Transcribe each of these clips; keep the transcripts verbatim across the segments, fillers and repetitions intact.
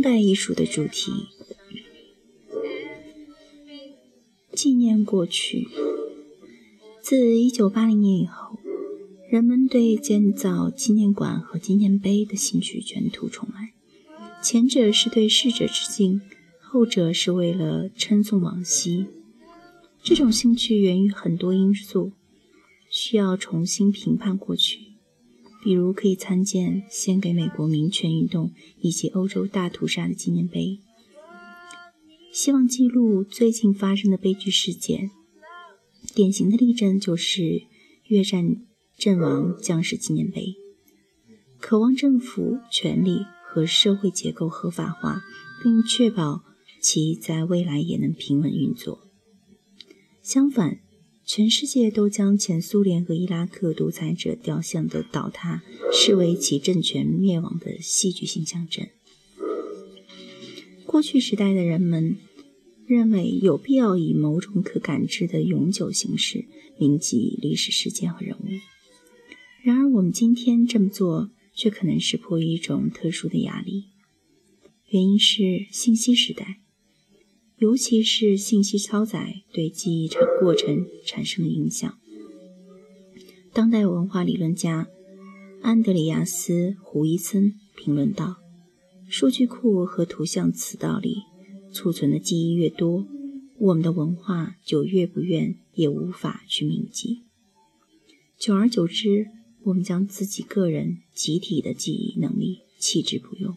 当代艺术的主题，纪念过去。自一九八零年以后，人们对建造纪念馆和纪念碑的兴趣卷土重来，前者是对逝者致敬，后者是为了称颂往昔。这种兴趣源于很多因素，需要重新评判过去，比如可以参见献给美国民权运动以及欧洲大屠杀的纪念碑，希望记录最近发生的悲剧事件。典型的例证就是越战阵亡将士纪念碑，渴望政府权力和社会结构合法化，并确保其在未来也能平稳运作。相反，全世界都将前苏联和伊拉克独裁者雕像的倒塌视为其政权灭亡的戏剧性象征。过去时代的人们认为有必要以某种可感知的永久形式铭记历史事件和人物，然而我们今天这么做却可能是迫于一种特殊的压力，原因是信息时代，尤其是信息超载对记忆过程产生的影响。当代文化理论家安德里亚斯·胡伊森评论道，数据库和图像词道里储存的记忆越多，我们的文化就越不愿也无法去铭记。久而久之，我们将自己个人集体的记忆能力弃之不用，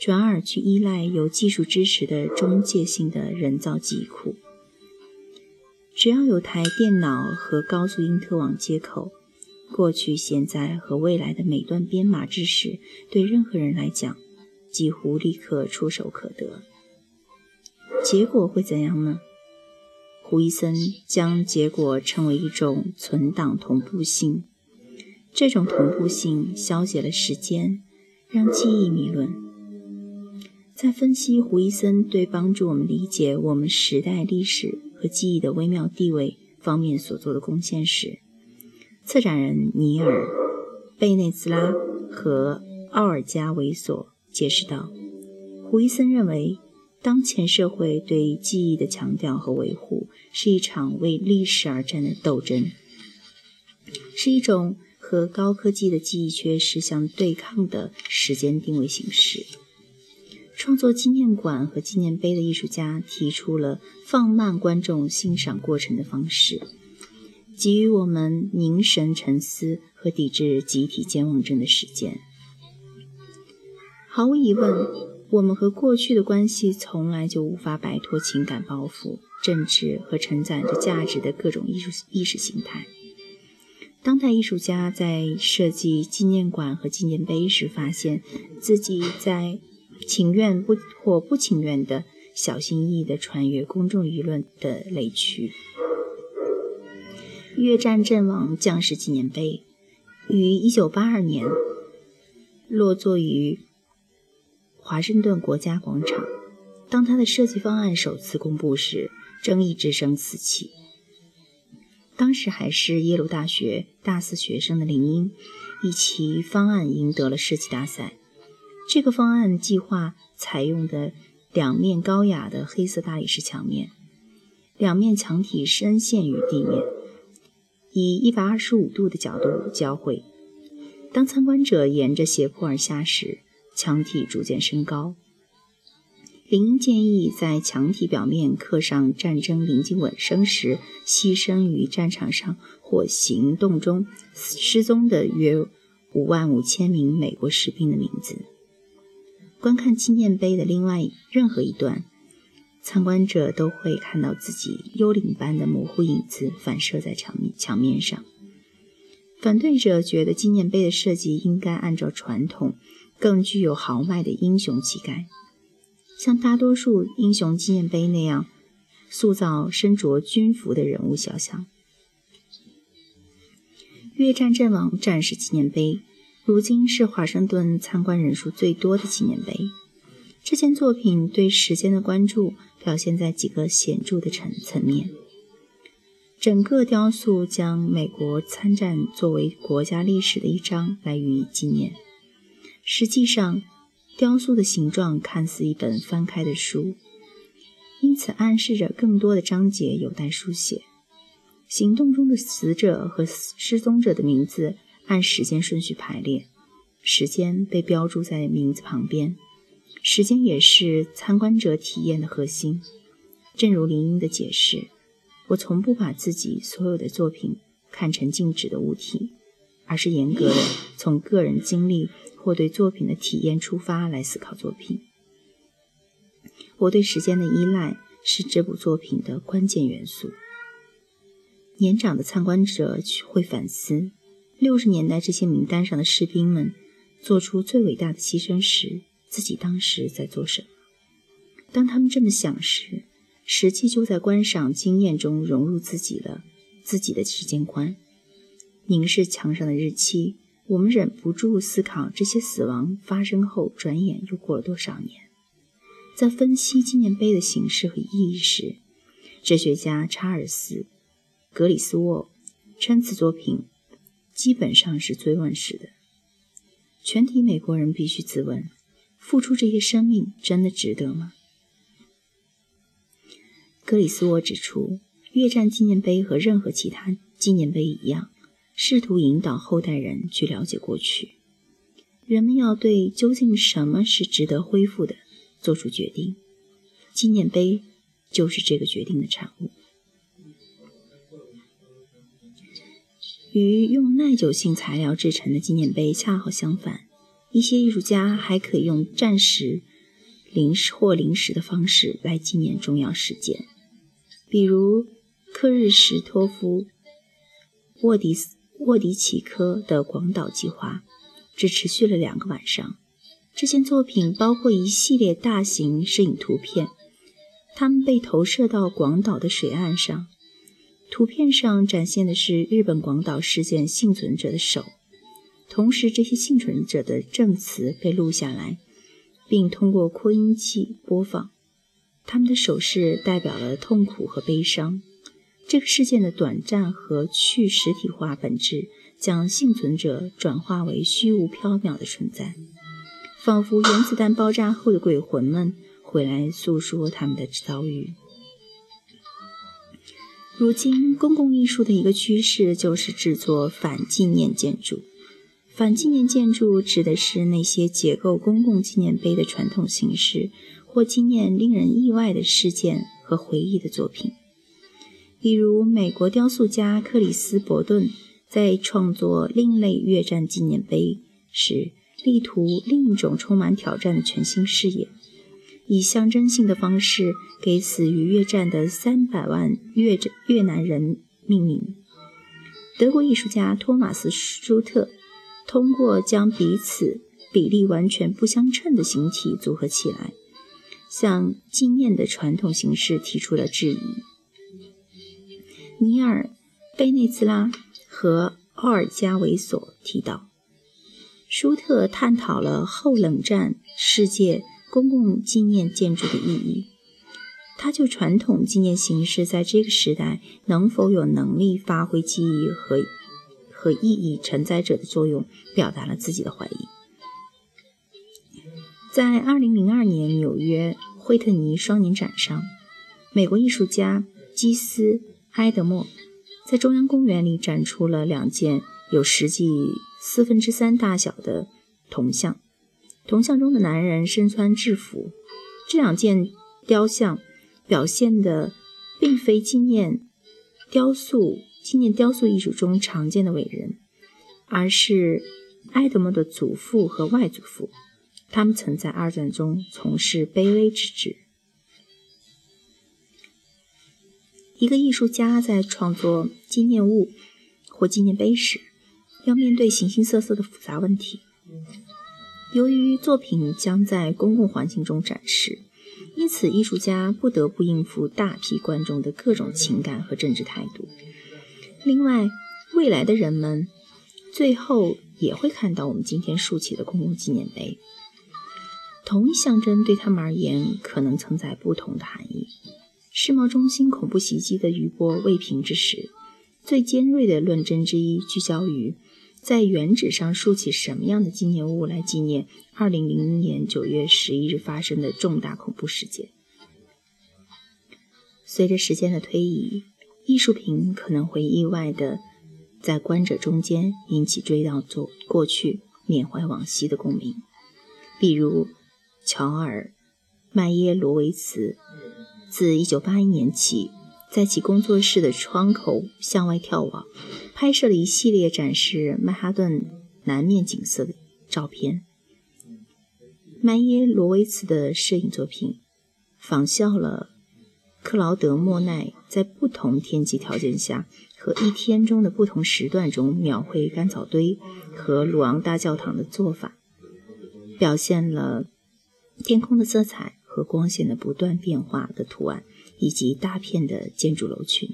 转而去依赖由技术支持的中介性的人造记忆库。只要有台电脑和高速因特网接口，过去、现在和未来的每段编码知识对任何人来讲几乎立刻触手可得。结果会怎样呢？胡伊森将结果称为一种存档同步性，这种同步性消解了时间，让记忆迷乱。在分析胡伊森对帮助我们理解我们时代历史和记忆的微妙地位方面所做的贡献时，策展人尼尔·贝内兹拉和奥尔加·维索解释道，胡伊森认为当前社会对记忆的强调和维护是一场为历史而战的斗争，是一种和高科技的记忆缺失相对抗的时间定位形式。创作纪念馆和纪念碑的艺术家提出了放慢观众欣赏过程的方式，给予我们凝神沉思和抵制集体健忘症的时间。毫无疑问，我们和过去的关系从来就无法摆脱情感包袱、政治和承载着价值的各种艺术意识形态。当代艺术家在设计纪念馆和纪念碑时发现自己在情愿不或不情愿的小心翼翼地穿越公众舆论的雷区。越战阵亡将士纪念碑于一九八二年落座于华盛顿国家广场，当它的设计方案首次公布时，争议之声四起。当时还是耶鲁大学大四学生的林英以其方案赢得了设计大赛。这个方案计划采用的两面高雅的黑色大理石墙面，两面墙体深陷于地面，以一百二十五度的角度交汇。当参观者沿着斜坡而下时，墙体逐渐升高。林英建议在墙体表面刻上战争临近尾声时牺牲于战场上或行动中失踪的约五万五千名美国士兵的名字。观看纪念碑的另外任何一段，参观者都会看到自己幽灵般的模糊影子反射在墙面, 墙面上。反对者觉得纪念碑的设计应该按照传统，更具有豪迈的英雄气概，像大多数英雄纪念碑那样塑造身着军服的人物肖像。越战阵亡战士纪念碑如今是华盛顿参观人数最多的纪念碑。这件作品对时间的关注表现在几个显著的层层面。整个雕塑将美国参战作为国家历史的一章来予以纪念。实际上，雕塑的形状看似一本翻开的书，因此暗示着更多的章节有待书写。行动中的死者和失踪者的名字按时间顺序排列，时间被标注在名字旁边。时间也是参观者体验的核心。正如林英的解释，我从不把自己所有的作品看成静止的物体，而是严格的从个人经历或对作品的体验出发来思考作品。我对时间的依赖是这部作品的关键元素。年长的参观者会反思，六十年代这些名单上的士兵们做出最伟大的牺牲时，自己当时在做什么？当他们这么想时，实际就在观赏经验中融入自己了自己的时间观。凝视墙上的日期，我们忍不住思考这些死亡发生后转眼又过了多少年。在分析纪念碑的形式和意义时，哲学家查尔斯·格里斯沃称此作品基本上是追问式的。全体美国人必须自问，付出这些生命真的值得吗？格里斯沃指出，越战纪念碑和任何其他纪念碑一样，试图引导后代人去了解过去。人们要对究竟什么是值得恢复的做出决定，纪念碑就是这个决定的产物。与用耐久性材料制成的纪念碑恰好相反，一些艺术家还可以用暂时、临时或临时的方式来纪念重要事件，比如克日什托夫·沃迪沃迪奇科的广岛计划，只持续了两个晚上。这件作品包括一系列大型摄影图片，它们被投射到广岛的水岸上。图片上展现的是日本广岛事件幸存者的手。同时，这些幸存者的证词被录下来，并通过扩音器播放。他们的手势代表了痛苦和悲伤。这个事件的短暂和去实体化本质，将幸存者转化为虚无缥缈的存在，仿佛原子弹爆炸后的鬼魂们回来诉说他们的遭遇。如今，公共艺术的一个趋势就是制作反纪念建筑。反纪念建筑指的是那些解构公共纪念碑的传统形式，或纪念令人意外的事件和回忆的作品。比如，美国雕塑家克里斯·伯顿在创作另类越战纪念碑时，力图另一种充满挑战的全新视野，以象征性的方式给死于越战的三百万越越南人命名。德国艺术家托马斯·舒特通过将彼此比例完全不相称的形体组合起来，向纪念的传统形式提出了质疑。尼尔·贝内兹拉和奥尔加维索提到，舒特探讨了后冷战世界公共纪念建筑的意义，他就传统纪念形式在这个时代能否有能力发挥记忆和和意义承载者的作用表达了自己的怀疑。在二零零二年纽约惠特尼双年展上，美国艺术家基斯·埃德莫在中央公园里展出了两件有实际四分之三大小的铜像，铜像中的男人身穿制服。这两件雕像表现的并非纪念雕塑纪念雕塑艺术中常见的伟人，而是埃德莫的祖父和外祖父，他们曾在二战中从事卑微之职。一个艺术家在创作纪念物或纪念碑时，要面对形形色色的复杂问题。由于作品将在公共环境中展示，因此艺术家不得不应付大批观众的各种情感和政治态度。另外，未来的人们最后也会看到我们今天竖起的公共纪念碑。同一象征对他们而言，可能承载不同的含义。世贸中心恐怖袭击的余波未平之时，最尖锐的论争之一聚焦于在原址上竖起什么样的纪念物来纪念二零零一年九月十一日发生的重大恐怖事件。随着时间的推移，艺术品可能会意外地在观者中间引起追悼做过去、缅怀往昔的共鸣，比如乔尔·麦耶罗维茨自一九八一年起，在其工作室的窗口向外眺望，拍摄了一系列展示曼哈顿南面景色的照片。麦耶罗维茨的摄影作品仿效了克劳德·莫奈在不同天气条件下和一天中的不同时段中描绘干草堆和鲁昂大教堂的做法，表现了天空的色彩和光线的不断变化的图案，以及大片的建筑楼群。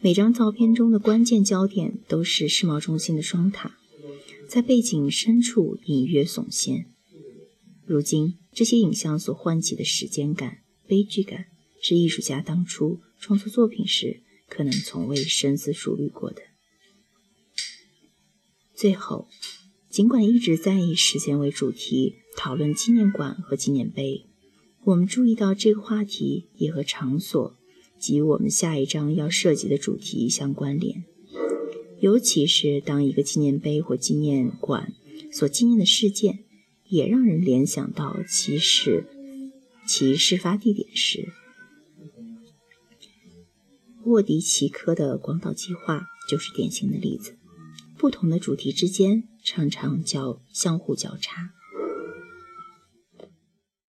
每张照片中的关键焦点都是世贸中心的双塔，在背景深处隐约耸现。如今，这些影像所唤起的时间感、悲剧感，是艺术家当初创作作品时可能从未深思熟虑过的。最后，尽管一直在以时间为主题讨论纪念馆和纪念碑，我们注意到这个话题也和场所及我们下一章要涉及的主题相关联，尤其是当一个纪念碑或纪念馆所纪念的事件也让人联想到其事其事发地点时，沃迪奇科的广岛计划就是典型的例子。不同的主题之间常常交相互交叉。